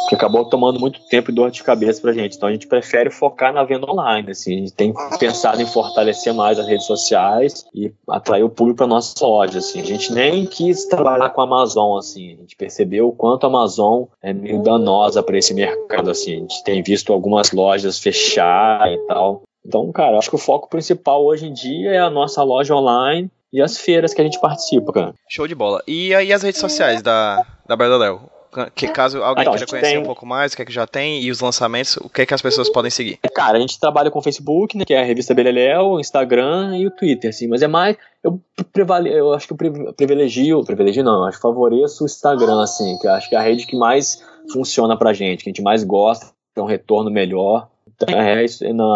que acabou tomando muito tempo e dor de cabeça pra gente. Então a gente prefere focar na venda online, assim. A gente tem pensado em fortalecer mais as redes sociais e atrair o público pra nossa loja, assim. A gente nem quis trabalhar com a Amazon, assim. A gente percebeu o quanto a Amazon é meio danosa pra esse mercado, assim. A gente tem visto algumas lojas fechar e tal. Então, cara, acho que o foco principal hoje em dia é a nossa loja online e as feiras que a gente participa, cara. Show de bola. E aí as redes sociais da Bereleu? Que caso alguém queira conhecer um pouco mais, o que é que já tem e os lançamentos, o que é que as pessoas podem seguir? Cara, a gente trabalha com o Facebook, né, que é a revista Bereleu, o Instagram e o Twitter, assim, mas é mais, eu acho que eu acho que favoreço o Instagram, assim, que eu acho que é a rede que mais funciona pra gente, que a gente mais gosta, tem um retorno melhor. Então,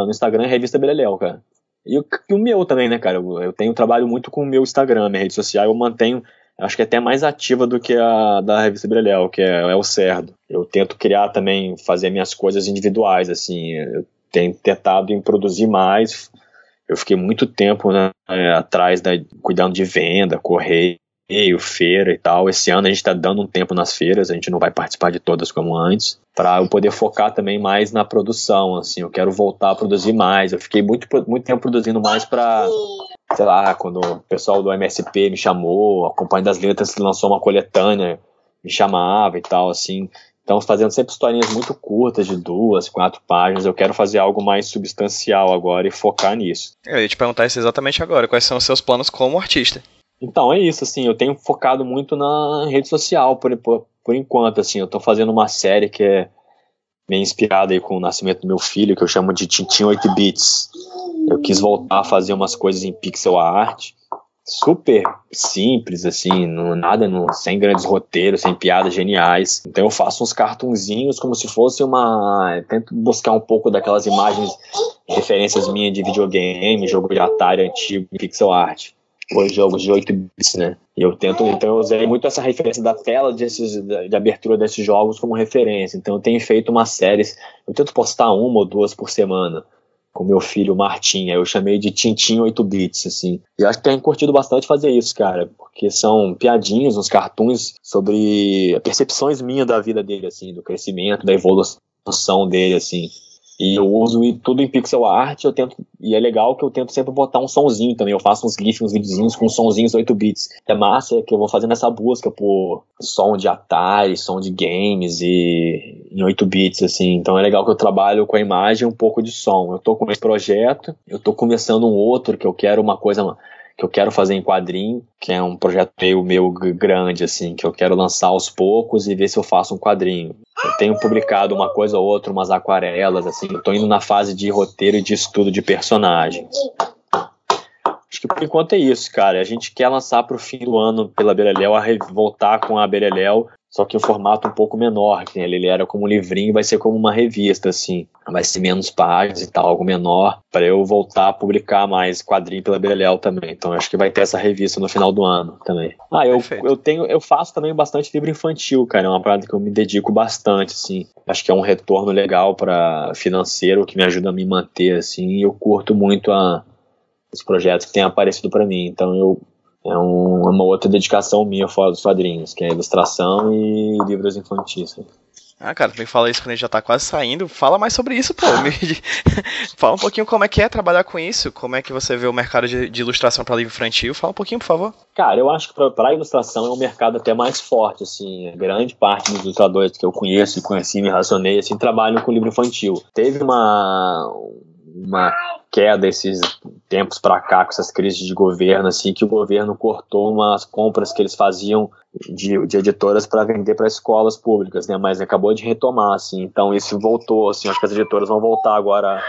no Instagram é a revista Bereleu, cara. E o meu também, né, cara, eu tenho trabalho muito com o meu Instagram, minha rede social, eu mantenho, acho que é até mais ativa do que a da revista Bereleu, que é El Cerdo. Eu tento criar também, fazer minhas coisas individuais, assim. Eu tenho tentado em produzir mais. Eu fiquei muito tempo, né, atrás, cuidando de venda, correio, feira e tal. Esse ano a gente tá dando um tempo nas feiras, a gente não vai participar de todas como antes, pra eu poder focar também mais na produção, assim. Eu quero voltar a produzir mais. Eu fiquei muito, muito tempo produzindo mais pra... sei lá, quando o pessoal do MSP me chamou, a Companhia das Letras lançou uma coletânea, me chamava e tal, assim. Então, fazendo sempre historinhas muito curtas, de 2, 4 páginas. Eu quero fazer algo mais substancial agora e focar nisso. Eu ia te perguntar isso exatamente agora, quais são os seus planos como artista? Então, é isso, assim, eu tenho focado muito na rede social, por enquanto, assim. Eu tô fazendo uma série que é meio inspirada aí com o nascimento do meu filho, que eu chamo de Tintim 8 bits. Eu quis voltar a fazer umas coisas em pixel art, super simples, assim, sem grandes roteiros, sem piadas geniais. Então eu faço uns cartunzinhos como se fosse uma... eu tento buscar um pouco daquelas imagens, referências minhas de videogame, jogo de Atari antigo, pixel art. Os jogos de 8 bits, né? Então eu usei muito essa referência da tela de abertura desses jogos como referência. Então eu tenho feito umas séries, eu tento postar 1 ou 2 por semana, com meu filho Martim, aí eu chamei de Tintim 8 bits, assim. E acho que tenho curtido bastante fazer isso, cara, porque são piadinhas, uns cartoons sobre percepções minhas da vida dele, assim, do crescimento, da evolução dele, assim. E eu uso tudo em pixel art, e é legal que eu tento sempre botar um sonzinho também. Eu faço uns gifs, uns videozinhos com sonzinhos 8 bits. É massa que eu vou fazendo essa busca por som de Atari, som de games e em 8 bits, assim. Então é legal que eu trabalho com a imagem e um pouco de som. Eu tô com esse projeto, eu tô começando um outro que eu quero uma coisa que eu quero fazer em quadrinho, que é um projeto meio grande, assim, que eu quero lançar aos poucos e ver se eu faço um quadrinho. Eu tenho publicado uma coisa ou outra, umas aquarelas, assim. Eu tô indo na fase de roteiro e de estudo de personagens. Acho que por enquanto é isso, cara. A gente quer lançar pro fim do ano pela Bereleu, voltar com a Bereleu, só que em um formato um pouco menor, que ele era como um livrinho, vai ser como uma revista, assim. Vai ser menos páginas e tal, algo menor, para eu voltar a publicar mais quadrinho pela Bereleu também. Então acho que vai ter essa revista no final do ano também. Ah, eu faço também bastante livro infantil, cara. É uma parada que eu me dedico bastante, assim. Acho que é um retorno legal para financeiro, que me ajuda a me manter, assim. E eu curto muito os projetos que têm aparecido para mim. Então é uma outra dedicação minha fora dos quadrinhos, que é ilustração e livros infantis. Ah, cara, tu me fala isso quando a gente já tá quase saindo. Fala mais sobre isso, pô. Fala um pouquinho como é que é trabalhar com isso, como é que você vê o mercado de ilustração pra livro infantil. Fala um pouquinho, por favor. Cara, eu acho que pra ilustração é um mercado até mais forte, assim. Grande parte dos ilustradores que eu conheço e conheci, me relacionei, assim, trabalham com livro infantil. Teve uma queda esses tempos pra cá, com essas crises de governo, assim, que o governo cortou umas compras que eles faziam de editoras para vender para escolas públicas, né, mas acabou de retomar, assim. Então isso voltou, assim, acho que as editoras vão voltar agora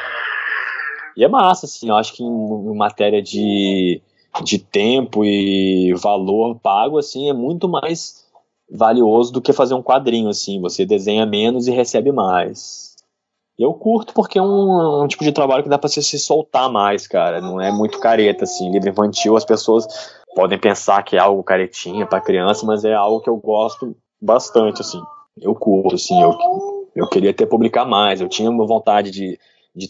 E é massa, assim, eu acho que em matéria de tempo e valor pago, assim, é muito mais valioso do que fazer um quadrinho, assim, você desenha menos e recebe mais. E eu curto porque é um tipo de trabalho que dá pra você se soltar mais, cara, não é muito careta, assim, livro infantil, as pessoas podem pensar que é algo caretinha pra criança, mas é algo que eu gosto bastante, assim, eu curto, assim, eu queria até publicar mais, eu tinha uma vontade de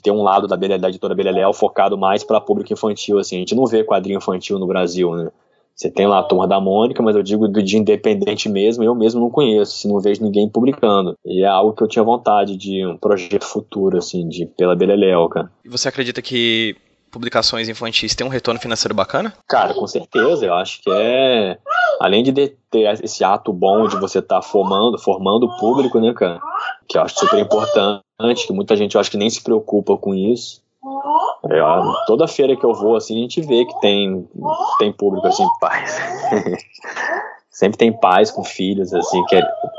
ter um lado da editora Bereleu focado mais para público infantil, assim, a gente não vê quadrinho infantil no Brasil, né, você tem lá a Turma da Mônica, mas eu digo de independente mesmo, eu mesmo não conheço, assim, não vejo ninguém publicando, e é algo que eu tinha vontade de um projeto futuro, assim, pela Bereleu, cara. E você acredita que publicações infantis têm um retorno financeiro bacana? Cara, com certeza, eu acho que é, além de ter esse ato bom de você estar formando o público, né, cara, que eu acho super importante, que muita gente, eu acho que nem se preocupa com isso. Toda feira que eu vou, assim, a gente vê que tem público, assim, pais. Sempre tem pais com filhos, assim,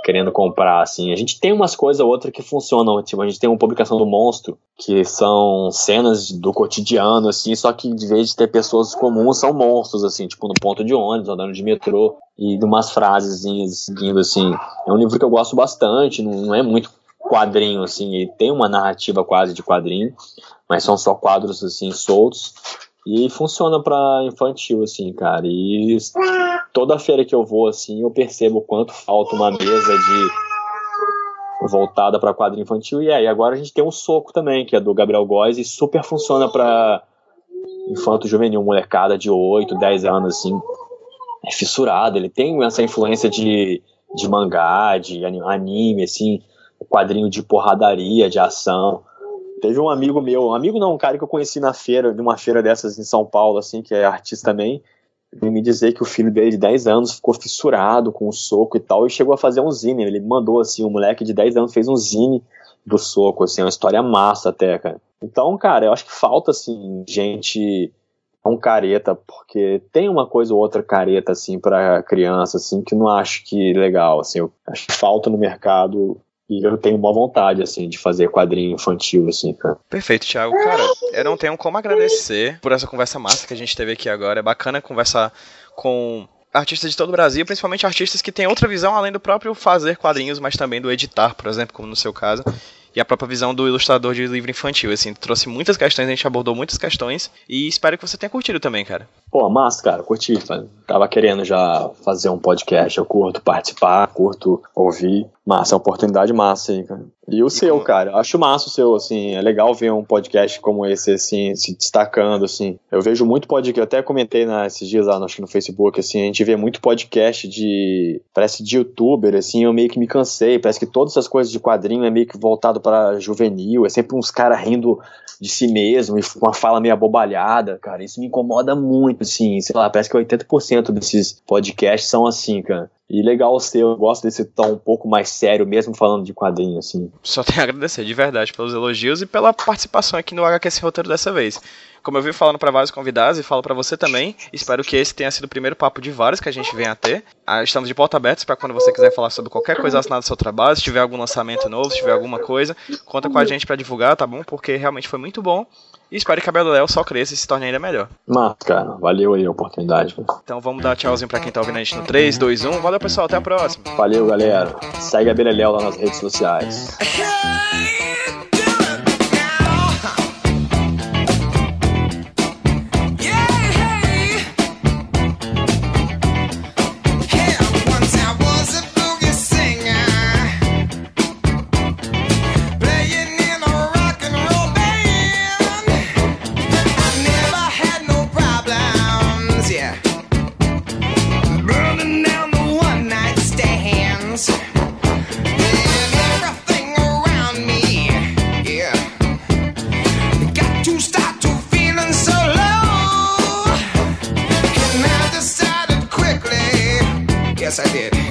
querendo comprar, assim. A gente tem umas coisas ou outras que funcionam, tipo, a gente tem uma publicação do Monstro, que são cenas do cotidiano, assim, só que em vez de ter pessoas comuns, são monstros, assim, tipo, no ponto de ônibus, andando de metrô, e de umas frasezinhas seguindo, assim. É um livro que eu gosto bastante, não é muito quadrinho, assim, e tem uma narrativa quase de quadrinho, mas são só quadros, assim, soltos, e funciona pra infantil, assim, cara, e toda feira que eu vou, assim, eu percebo o quanto falta uma mesa voltada pra quadrinho infantil, e aí agora a gente tem um Soco também, que é do Gabriel Góes, e super funciona pra infanto juvenil, molecada de 8, 10 anos, assim, é fissurado, ele tem essa influência de mangá, de anime, assim, quadrinho de porradaria, de ação. Teve um amigo meu, um cara que eu conheci na feira, numa feira dessas em São Paulo, assim, que é artista também, veio me dizer que o filho dele de 10 anos ficou fissurado com o Soco e tal, e chegou a fazer um zine. Ele mandou, assim, um moleque de 10 anos fez um zine do Soco, assim, é uma história massa até, cara. Então, cara, eu acho que falta, assim, gente não careta, porque tem uma coisa ou outra careta, assim, pra criança, assim, que eu não acho que legal, assim, eu acho que falta no mercado. E eu tenho boa vontade, assim, de fazer quadrinho infantil, assim, cara. Perfeito, Thiago. Cara, eu não tenho como agradecer por essa conversa massa que a gente teve aqui agora. É bacana conversar com artistas de todo o Brasil, principalmente artistas que têm outra visão além do próprio fazer quadrinhos, mas também do editar, por exemplo, como no seu caso. E a própria visão do ilustrador de livro infantil, assim, trouxe muitas questões, a gente abordou muitas questões, e espero que você tenha curtido também, cara. Pô, massa, cara, curti, tava querendo já fazer um podcast, eu curto participar, curto ouvir, massa, é uma oportunidade massa, hein, cara. E o seu, cara, acho massa o seu, assim, é legal ver um podcast como esse, assim, se destacando, assim, eu vejo muito podcast, eu até comentei esses dias lá, acho que no Facebook, assim, a gente vê muito podcast parece de youtuber, assim, eu meio que me cansei, parece que todas essas coisas de quadrinho é meio que voltado para juvenil, é sempre uns caras rindo de si mesmo, e uma fala meio abobalhada, cara, isso me incomoda muito, assim, sei lá, parece que 80% desses podcasts são assim, cara. E legal ser, eu gosto desse tom um pouco mais sério, mesmo falando de quadrinho, assim. Só tenho a agradecer, de verdade, pelos elogios e pela participação aqui no HQ Sem Roteiro dessa vez. Como eu vim falando para vários convidados e falo para você também, espero que esse tenha sido o primeiro papo de vários que a gente venha a ter. Estamos de porta aberta para quando você quiser falar sobre qualquer coisa assinada ao seu trabalho, se tiver algum lançamento novo, se tiver alguma coisa, conta com a gente para divulgar, tá bom? Porque realmente foi muito bom. E espero que a Beleleca só cresça e se torne ainda melhor. Mas, cara, valeu aí a oportunidade. Mano. Então vamos dar tchauzinho pra quem tá ouvindo a gente no 3, 2, 1. Valeu, pessoal. Até a próxima. Valeu, galera. Segue a Beleleca lá nas redes sociais. Yes, I did.